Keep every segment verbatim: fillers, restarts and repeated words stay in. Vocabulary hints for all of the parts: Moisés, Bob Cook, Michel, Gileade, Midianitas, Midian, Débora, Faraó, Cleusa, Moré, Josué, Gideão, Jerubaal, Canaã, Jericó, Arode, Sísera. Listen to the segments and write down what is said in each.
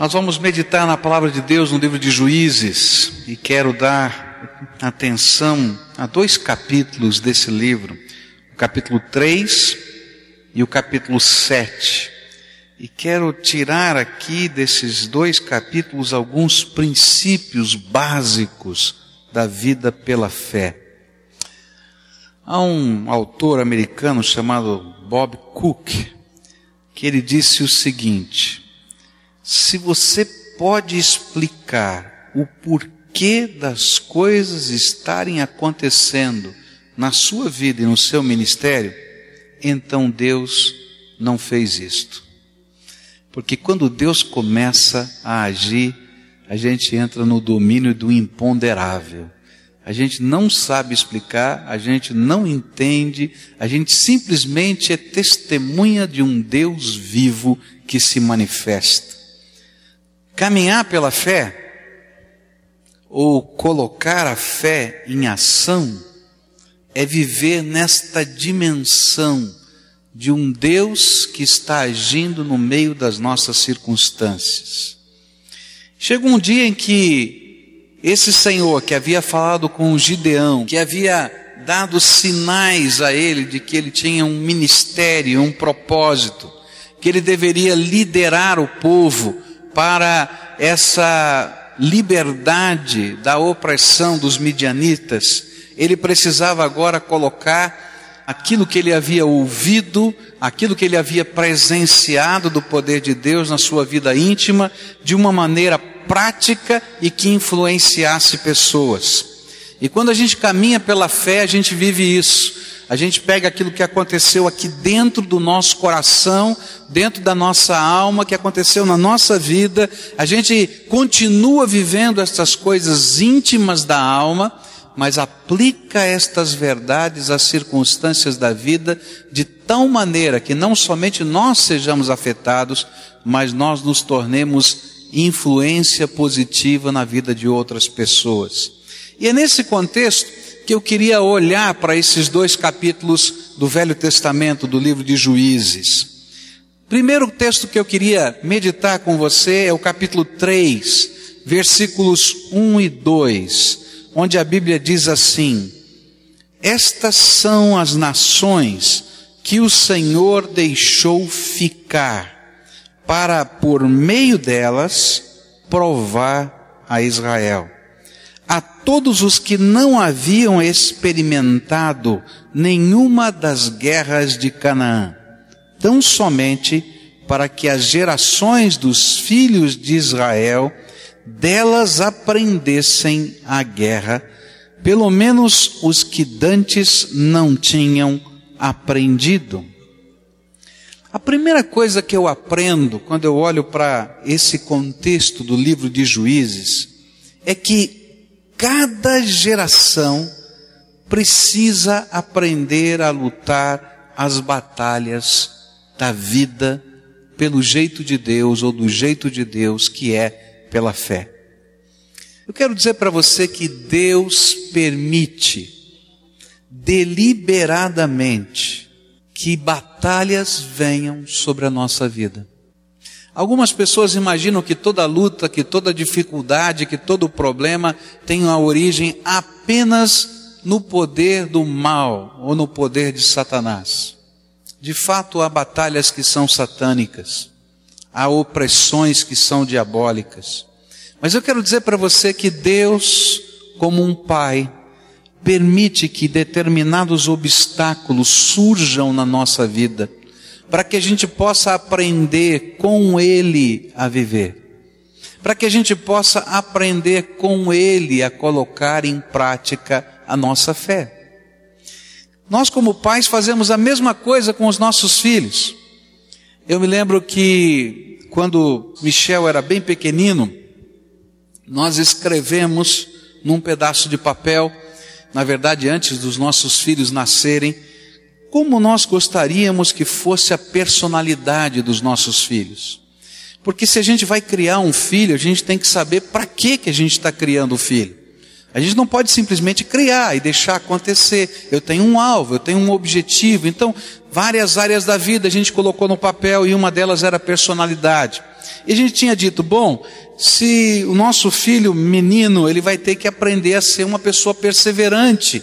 Nós vamos meditar na palavra de Deus no livro de Juízes, e quero dar atenção a dois capítulos desse livro, o capítulo três e o capítulo sete. E quero tirar aqui desses dois capítulos alguns princípios básicos da vida pela fé. Há um autor americano chamado Bob Cook, que ele disse o seguinte: se você pode explicar o porquê das coisas estarem acontecendo na sua vida e no seu ministério, então Deus não fez isto. Porque quando Deus começa a agir, a gente entra no domínio do imponderável. A gente não sabe explicar, a gente não entende, a gente simplesmente é testemunha de um Deus vivo que se manifesta. Caminhar pela fé, ou colocar a fé em ação, é viver nesta dimensão de um Deus que está agindo no meio das nossas circunstâncias. Chega um dia em que esse Senhor que havia falado com Gideão, que havia dado sinais a ele de que ele tinha um ministério, um propósito, que ele deveria liderar o povo para essa liberdade da opressão dos midianitas, ele precisava agora colocar aquilo que ele havia ouvido, aquilo que ele havia presenciado do poder de Deus na sua vida íntima, de uma maneira prática e que influenciasse pessoas. E quando a gente caminha pela fé, a gente vive isso. A gente pega aquilo que aconteceu aqui dentro do nosso coração, dentro da nossa alma, que aconteceu na nossa vida. A gente continua vivendo essas coisas íntimas da alma, mas aplica estas verdades às circunstâncias da vida de tal maneira que não somente nós sejamos afetados, mas nós nos tornemos influência positiva na vida de outras pessoas. E é nesse contexto que eu queria olhar para esses dois capítulos do Velho Testamento, do livro de Juízes. Primeiro texto que eu queria meditar com você é o capítulo três, versículos um e dois. Onde a Bíblia diz assim: estas são as nações que o Senhor deixou ficar, para por meio delas provar a Israel. A todos os que não haviam experimentado nenhuma das guerras de Canaã, tão somente para que as gerações dos filhos de Israel delas aprendessem a guerra, pelo menos os que dantes não tinham aprendido. A primeira coisa que eu aprendo quando eu olho para esse contexto do livro de Juízes é que cada geração precisa aprender a lutar as batalhas da vida pelo jeito de Deus, ou do jeito de Deus, que é pela fé. Eu quero dizer para você que Deus permite deliberadamente que batalhas venham sobre a nossa vida. Algumas pessoas imaginam que toda luta, que toda dificuldade, que todo problema tem uma origem apenas no poder do mal ou no poder de Satanás. De fato, há batalhas que são satânicas. Há opressões que são diabólicas. Mas eu quero dizer para você que Deus, como um pai, permite que determinados obstáculos surjam na nossa vida, para que a gente possa aprender com Ele a viver, para que a gente possa aprender com Ele a colocar em prática a nossa fé. Nós, como pais, fazemos a mesma coisa com os nossos filhos. Eu me lembro que quando Michel era bem pequenino, nós escrevemos num pedaço de papel, na verdade antes dos nossos filhos nascerem, como nós gostaríamos que fosse a personalidade dos nossos filhos. Porque se a gente vai criar um filho, a gente tem que saber para que que a gente está criando o filho. A gente não pode simplesmente criar e deixar acontecer. Eu tenho um alvo, eu tenho um objetivo. Então, várias áreas da vida a gente colocou no papel, e uma delas era a personalidade. E a gente tinha dito, bom, se o nosso filho menino, ele vai ter que aprender a ser uma pessoa perseverante,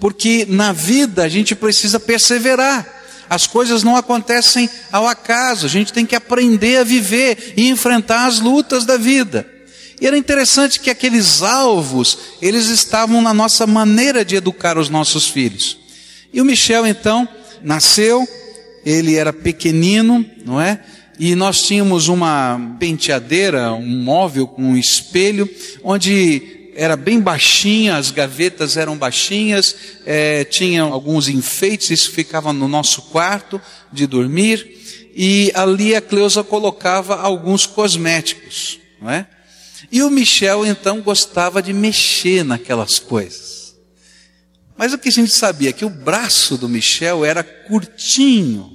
porque na vida a gente precisa perseverar. As coisas não acontecem ao acaso, a gente tem que aprender a viver e enfrentar as lutas da vida. E era interessante que aqueles alvos, eles estavam na nossa maneira de educar os nossos filhos. E o Michel então nasceu, ele era pequenino, não é? E nós tínhamos uma penteadeira, um móvel com um espelho, onde era bem baixinha, as gavetas eram baixinhas, é, tinha alguns enfeites, isso ficava no nosso quarto de dormir, e ali a Cleusa colocava alguns cosméticos, não é? E o Michel então gostava de mexer naquelas coisas. Mas o que a gente sabia? Que o braço do Michel era curtinho,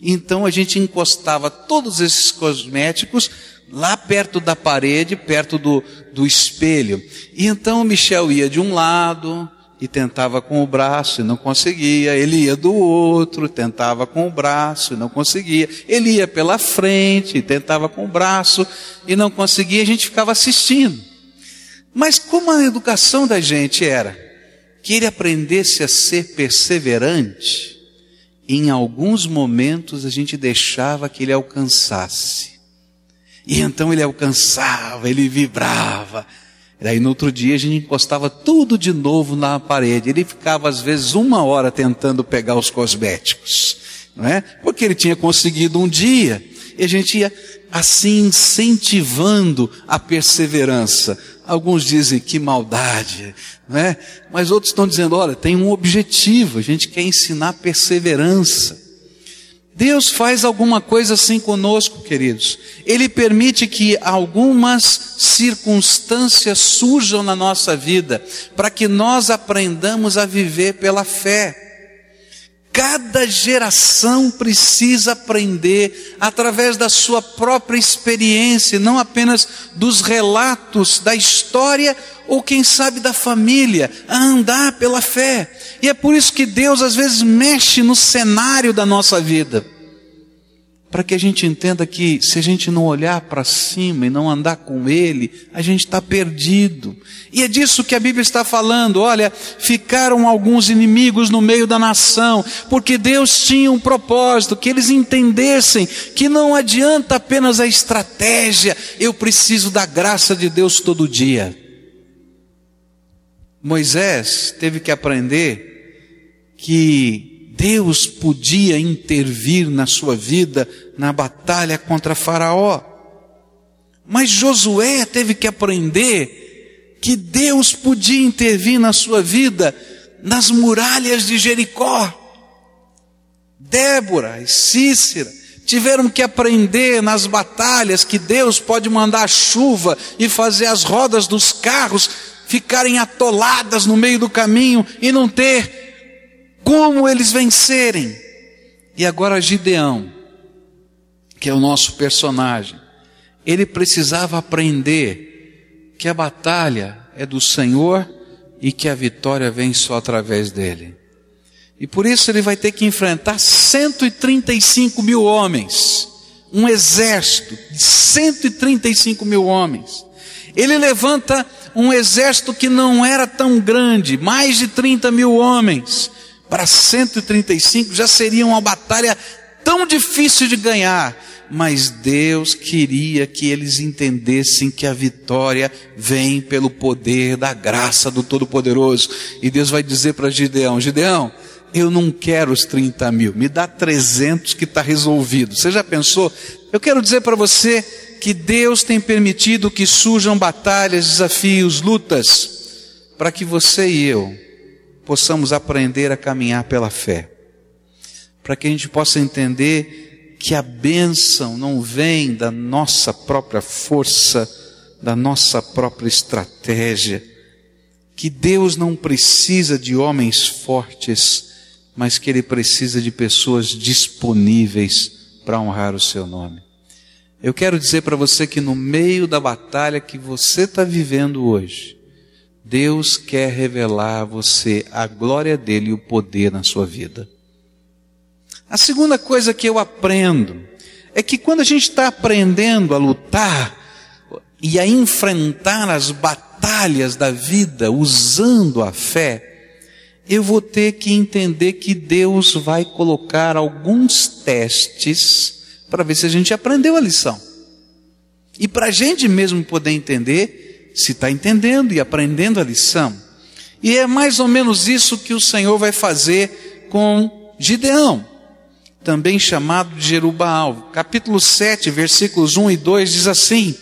então a gente encostava todos esses cosméticos lá perto da parede, perto do, do espelho. E então o Michel ia de um lado e tentava com o braço e não conseguia. Ele ia do outro, tentava com o braço e não conseguia. Ele ia pela frente, tentava com o braço e não conseguia. A gente ficava assistindo. Mas como a educação da gente era que ele aprendesse a ser perseverante, em alguns momentos a gente deixava que ele alcançasse. E então ele alcançava, ele vibrava. Daí no outro dia a gente encostava tudo de novo na parede. Ele ficava às vezes uma hora tentando pegar os cosméticos, não é? Porque ele tinha conseguido um dia. E a gente ia assim incentivando a perseverança. Alguns dizem que maldade, não é? Mas outros estão dizendo, olha, tem um objetivo, a gente quer ensinar perseverança. Deus faz alguma coisa assim conosco, queridos. Ele permite que algumas circunstâncias surjam na nossa vida, para que nós aprendamos a viver pela fé. Cada geração precisa aprender, através da sua própria experiência, não apenas dos relatos da história, ou quem sabe da família, a andar pela fé. E é por isso que Deus às vezes mexe no cenário da nossa vida, para que a gente entenda que se a gente não olhar para cima e não andar com Ele, a gente está perdido. E é disso que a Bíblia está falando, olha, ficaram alguns inimigos no meio da nação, porque Deus tinha um propósito, que eles entendessem que não adianta apenas a estratégia, eu preciso da graça de Deus todo dia. Moisés teve que aprender que Deus podia intervir na sua vida na batalha contra Faraó. Mas Josué teve que aprender que Deus podia intervir na sua vida nas muralhas de Jericó. Débora e Sísera tiveram que aprender nas batalhas que Deus pode mandar chuva e fazer as rodas dos carros ficarem atoladas no meio do caminho e não ter como eles vencerem. E agora Gideão, que é o nosso personagem, ele precisava aprender que a batalha é do Senhor e que a vitória vem só através dele. E por isso ele vai ter que enfrentar cento e trinta e cinco mil homens, um exército de cento e trinta e cinco mil homens. Ele levanta um exército que não era tão grande, mais de trinta mil homens, para cento e trinta e cinco, já seria uma batalha tão difícil de ganhar, mas Deus queria que eles entendessem que a vitória vem pelo poder da graça do Todo-Poderoso. E Deus vai dizer para Gideão, Gideão, eu não quero os trinta mil, me dá trezentos que está resolvido. Você já pensou? Eu quero dizer para você que Deus tem permitido que surjam batalhas, desafios, lutas, para que você e eu possamos aprender a caminhar pela fé. Para que a gente possa entender que a bênção não vem da nossa própria força, da nossa própria estratégia. Que Deus não precisa de homens fortes, mas que Ele precisa de pessoas disponíveis para honrar o Seu nome. Eu quero dizer para você que no meio da batalha que você está vivendo hoje, Deus quer revelar a você a glória dEle e o poder na sua vida. A segunda coisa que eu aprendo é que quando a gente está aprendendo a lutar e a enfrentar as batalhas da vida usando a fé, eu vou ter que entender que Deus vai colocar alguns testes para ver se a gente aprendeu a lição. E para a gente mesmo poder entender se está entendendo e aprendendo a lição. E é mais ou menos isso que o Senhor vai fazer com Gideão, também chamado de Jerubaal. Capítulo sete, versículos um e dois diz assim: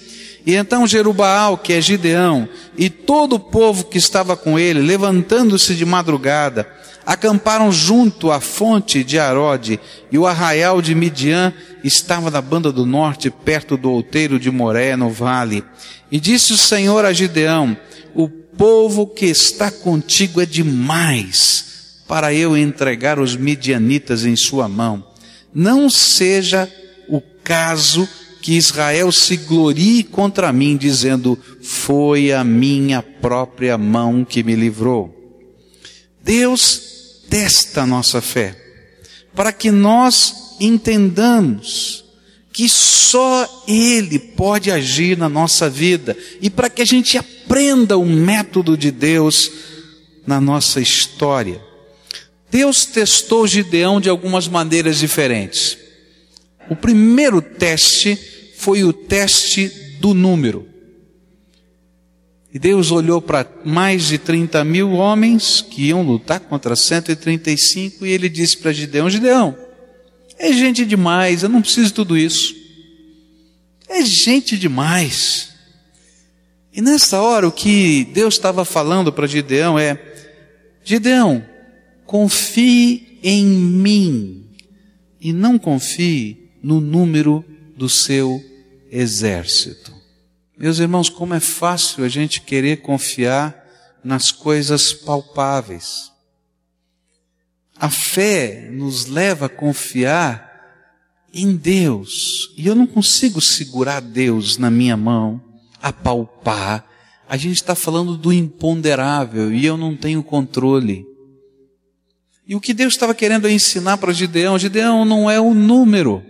E então Jerubaal, que é Gideão, e todo o povo que estava com ele, levantando-se de madrugada, acamparam junto à fonte de Arode, e o arraial de Midian estava na banda do norte, perto do outeiro de Moré, no vale. E disse o Senhor a Gideão: O povo que está contigo é demais para eu entregar os midianitas em sua mão. Não seja o caso que Israel se glorie contra mim, dizendo: foi a minha própria mão que me livrou. Deus testa a nossa fé, para que nós entendamos que só Ele pode agir na nossa vida, e para que a gente aprenda o método de Deus na nossa história. Deus testou Gideão de algumas maneiras diferentes. O primeiro teste foi o teste do número. E Deus olhou para mais de trinta mil homens que iam lutar contra cento e trinta e cinco, e ele disse para Gideão: Gideão, é gente demais, eu não preciso de tudo isso. É gente demais. E nessa hora o que Deus estava falando para Gideão é: Gideão, confie em mim e não confie no número do seu exército. Meus irmãos, como é fácil a gente querer confiar nas coisas palpáveis. A fé nos leva a confiar em Deus. E eu não consigo segurar Deus na minha mão, apalpar. A gente está falando do imponderável e eu não tenho controle. E o que Deus estava querendo ensinar para Gideão, Gideão, não é o número.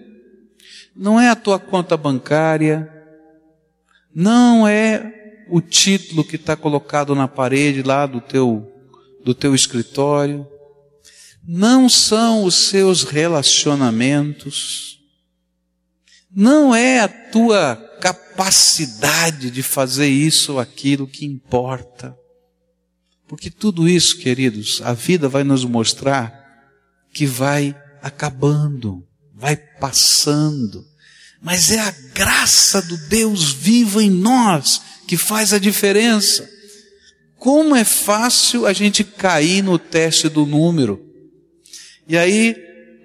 Não é a tua conta bancária, não é o título que está colocado na parede lá do teu, do teu escritório, não são os seus relacionamentos, não é a tua capacidade de fazer isso ou aquilo que importa. Porque tudo isso, queridos, a vida vai nos mostrar que vai acabando, vai passando, mas é a graça do Deus vivo em nós que faz a diferença. Como é fácil a gente cair no teste do número. E aí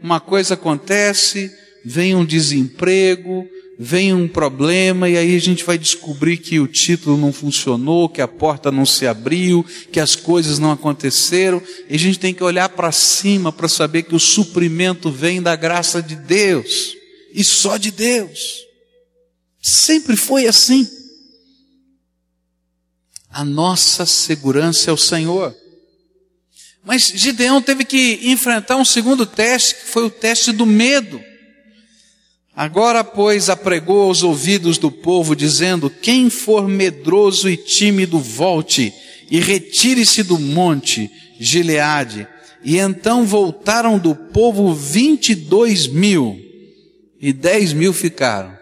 uma coisa acontece, vem um desemprego, vem um problema, e aí a gente vai descobrir que o título não funcionou, que a porta não se abriu, que as coisas não aconteceram, e a gente tem que olhar para cima para saber que o suprimento vem da graça de Deus, e só de Deus. Sempre foi assim. A nossa segurança é o Senhor. Mas Gideão teve que enfrentar um segundo teste, que foi o teste do medo. Agora, pois, apregou aos ouvidos do povo, dizendo: Quem for medroso e tímido, volte e retire-se do monte Gileade. E então voltaram do povo vinte e dois mil, e dez mil ficaram.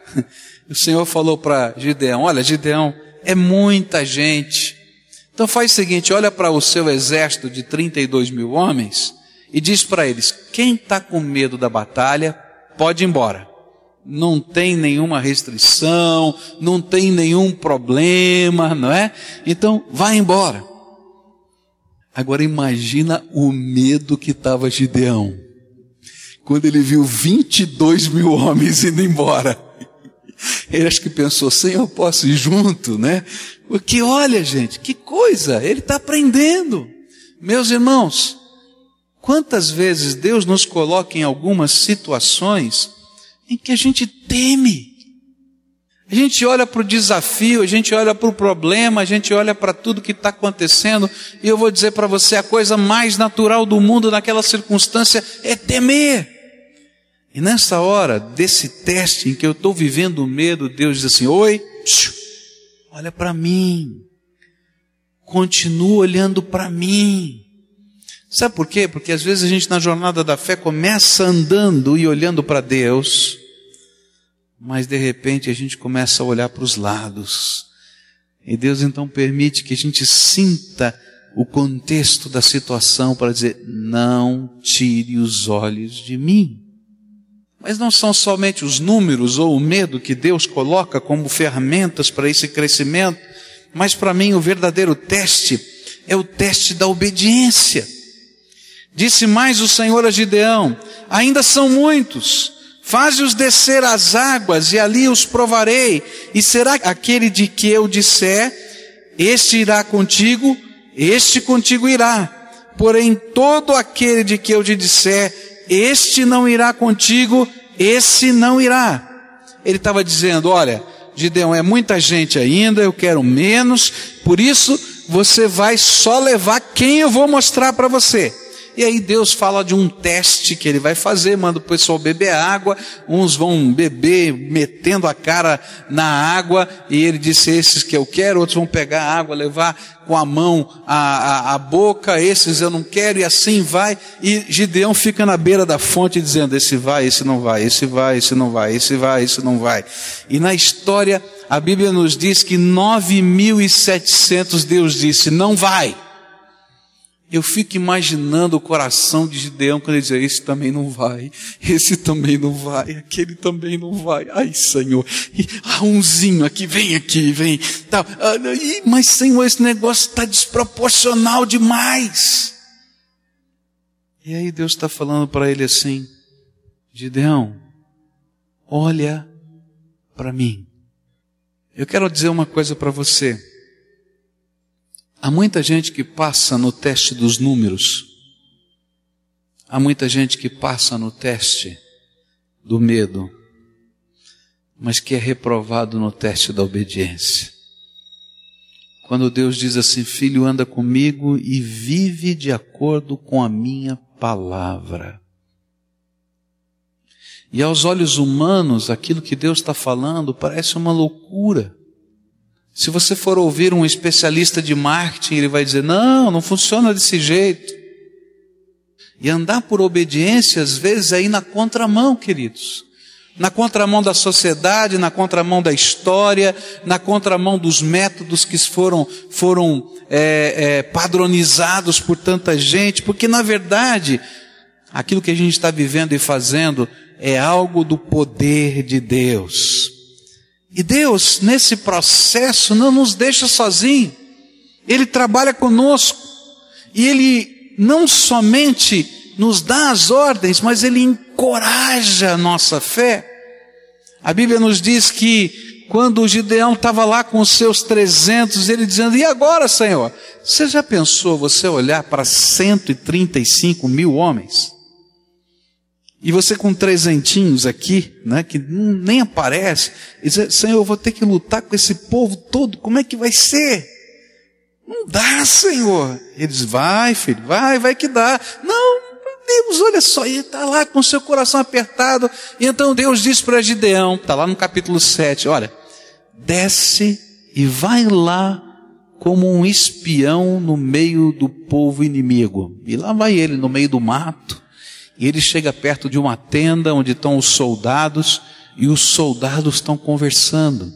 O Senhor falou para Gideão: Olha, Gideão, é muita gente. Então faz o seguinte, olha para o seu exército de trinta e dois mil homens e diz para eles: Quem está com medo da batalha, pode ir embora. Não tem nenhuma restrição, não tem nenhum problema, não é? Então, vai embora. Agora imagina o medo que estava Gideão, quando ele viu vinte e dois mil homens indo embora. Ele acho que pensou: Senhor, eu posso ir junto, né? Porque olha, gente, que coisa, ele está aprendendo. Meus irmãos, quantas vezes Deus nos coloca em algumas situações em que a gente teme, a gente olha para o desafio, a gente olha para o problema, a gente olha para tudo que está acontecendo, e eu vou dizer para você, a coisa mais natural do mundo naquela circunstância é temer, E nessa hora desse teste em que eu estou vivendo o medo, Deus diz assim: oi, olha para mim, continua olhando para mim. Sabe por quê? Porque às vezes a gente na jornada da fé começa andando e olhando para Deus, mas de repente a gente começa a olhar para os lados. E Deus então permite que a gente sinta o contexto da situação para dizer: não tire os olhos de mim. Mas não são somente os números ou o medo que Deus coloca como ferramentas para esse crescimento, mas para mim o verdadeiro teste é o teste da obediência. Disse mais o Senhor a Gideão: ainda são muitos, faze-os descer às águas e ali os provarei. E será aquele de que eu disser, este irá contigo, este contigo irá. Porém todo aquele de que eu te disser, este não irá contigo, esse não irá. Ele estava dizendo: olha, Gideão, é muita gente ainda, eu quero menos, por isso você vai só levar quem eu vou mostrar para você. E aí Deus fala de um teste que ele vai fazer, manda o pessoal beber água, uns vão beber metendo a cara na água, e ele disse: esses que eu quero. Outros vão pegar a água, levar com a mão a, a, a boca, esses eu não quero, e assim vai. E Gideão fica na beira da fonte dizendo: esse vai, esse não vai, esse vai, esse não vai, esse vai, esse não vai. E na história, a Bíblia nos diz que nove mil e setecentos Deus disse: não vai. Eu fico imaginando o coração de Gideão quando ele dizia: esse também não vai, esse também não vai, aquele também não vai. Ai, Senhor, ah, umzinho aqui, vem aqui, vem. Tá. Ah, mas, Senhor, esse negócio está desproporcional demais. E aí Deus está falando para ele assim: Gideão, olha para mim. Eu quero dizer uma coisa para você. Há muita gente que passa no teste dos números. Há muita gente que passa no teste do medo, mas que é reprovado no teste da obediência. Quando Deus diz assim: filho, anda comigo e vive de acordo com a minha palavra. E aos olhos humanos, aquilo que Deus está falando parece uma loucura. Se você for ouvir um especialista de marketing, ele vai dizer: não, não funciona desse jeito. E andar por obediência, às vezes, é ir na contramão, queridos. Na contramão da sociedade, na contramão da história, na contramão dos métodos que foram, foram é, é, padronizados por tanta gente. Porque, na verdade, aquilo que a gente está vivendo e fazendo é algo do poder de Deus. E Deus, nesse processo, não nos deixa sozinho. Ele trabalha conosco. E Ele não somente nos dá as ordens, mas Ele encoraja a nossa fé. A Bíblia nos diz que quando o Gideão estava lá com os seus trezentos, ele dizendo: e agora, Senhor? Você já pensou você olhar para cento e trinta e cinco mil homens? E você com trezentinhos aqui, né, que nem aparece, e dizer: Senhor, eu vou ter que lutar com esse povo todo, como é que vai ser? Não dá, Senhor. Ele diz: vai, filho, vai, vai que dá. Não, Deus, olha só, ele está lá com o seu coração apertado. E então Deus diz para Gideão, está lá no capítulo sete, olha: desce e vai lá como um espião no meio do povo inimigo. E lá vai ele no meio do mato. E ele chega perto de uma tenda onde estão os soldados, e os soldados estão conversando.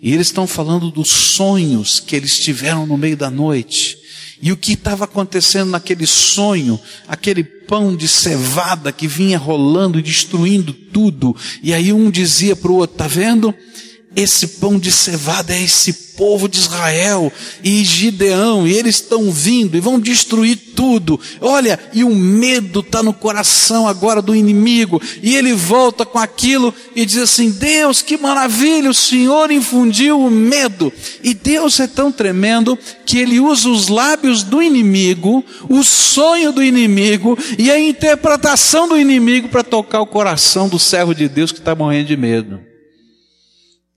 E eles estão falando dos sonhos que eles tiveram no meio da noite. E o que estava acontecendo naquele sonho, aquele pão de cevada que vinha rolando e destruindo tudo. E aí um dizia para o outro: tá vendo? Esse pão de cevada é esse povo de Israel e Gideão, e eles estão vindo e vão destruir tudo. Olha, e o medo está no coração agora do inimigo. E ele volta com aquilo e diz assim: Deus, que maravilha, o Senhor infundiu o medo. E Deus é tão tremendo que Ele usa os lábios do inimigo, o sonho do inimigo e a interpretação do inimigo para tocar o coração do servo de Deus que está morrendo de medo.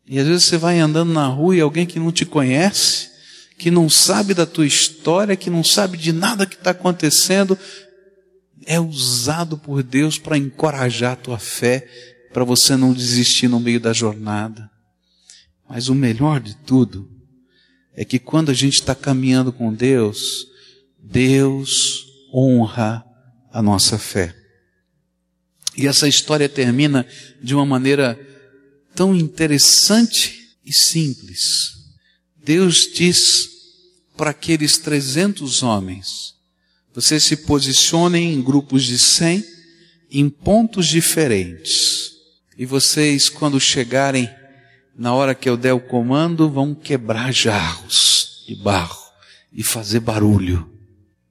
E às vezes você vai andando na rua e alguém que não te conhece, que não sabe da tua história, que não sabe de nada que está acontecendo, é usado por Deus para encorajar a tua fé, para você não desistir no meio da jornada. Mas o melhor de tudo é que quando a gente está caminhando com Deus, Deus honra a nossa fé. E essa história termina de uma maneira tão interessante e simples. Deus diz para aqueles trezentos homens: vocês se posicionem em grupos de cem, em pontos diferentes. E vocês, quando chegarem, na hora que eu der o comando, vão quebrar jarros de barro e fazer barulho.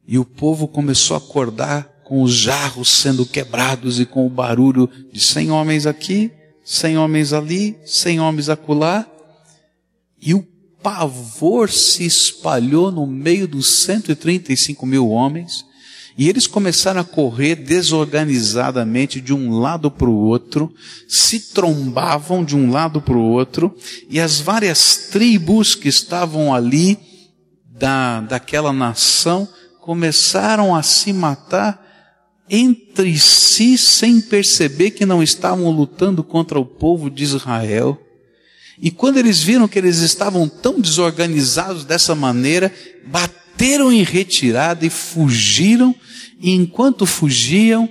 E o povo começou a acordar com os jarros sendo quebrados e com o barulho de cem homens aqui, cem homens ali, cem homens acolá. E o pavor se espalhou no meio dos cento e trinta e cinco mil homens, e eles começaram a correr desorganizadamente de um lado para o outro, se trombavam de um lado para o outro, e as várias tribos que estavam ali da, daquela nação começaram a se matar entre si, sem perceber que não estavam lutando contra o povo de Israel. E quando eles viram que eles estavam tão desorganizados dessa maneira, bateram em retirada e fugiram. E enquanto fugiam,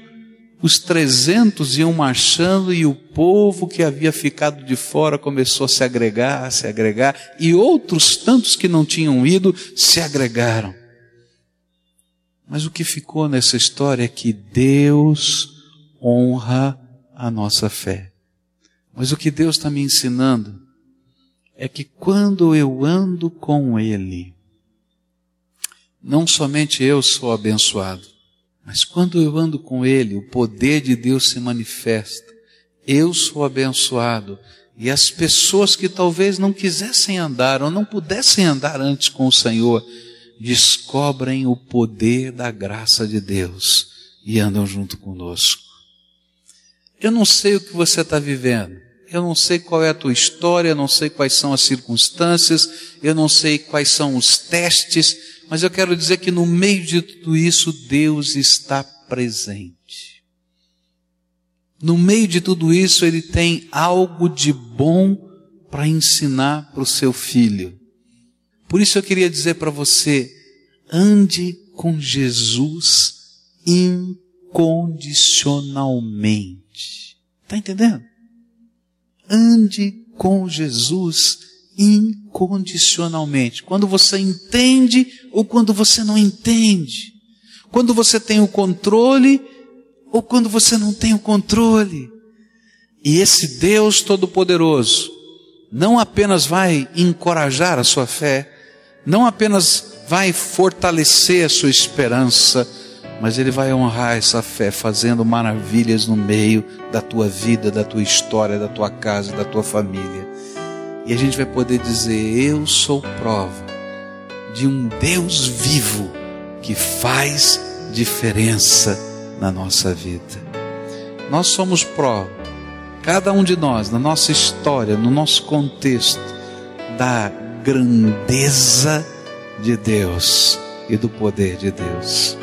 os trezentos iam marchando, e o povo que havia ficado de fora começou a se agregar, a se agregar. E outros tantos que não tinham ido se agregaram. Mas o que ficou nessa história é que Deus honra a nossa fé. Mas o que Deus está me ensinando é que quando eu ando com Ele, não somente eu sou abençoado, mas quando eu ando com Ele, o poder de Deus se manifesta. Eu sou abençoado, e as pessoas que talvez não quisessem andar ou não pudessem andar antes com o Senhor, descobrem o poder da graça de Deus e andam junto conosco. Eu não sei o que você está vivendo. Eu não sei qual é a tua história, eu não sei quais são as circunstâncias, eu não sei quais são os testes, mas eu quero dizer que no meio de tudo isso, Deus está presente. No meio de tudo isso, Ele tem algo de bom para ensinar para o seu filho. Por isso eu queria dizer para você: ande com Jesus incondicionalmente. Está entendendo? Ande com Jesus incondicionalmente. Quando você entende ou quando você não entende. Quando você tem o controle ou quando você não tem o controle. E esse Deus Todo-Poderoso não apenas vai encorajar a sua fé, não apenas vai fortalecer a sua esperança, mas Ele vai honrar essa fé fazendo maravilhas no meio da tua vida, da tua história, da tua casa, da tua família. E a gente vai poder dizer: eu sou prova de um Deus vivo que faz diferença na nossa vida. Nós somos prova, cada um de nós, na nossa história, no nosso contexto, da grandeza de Deus e do poder de Deus.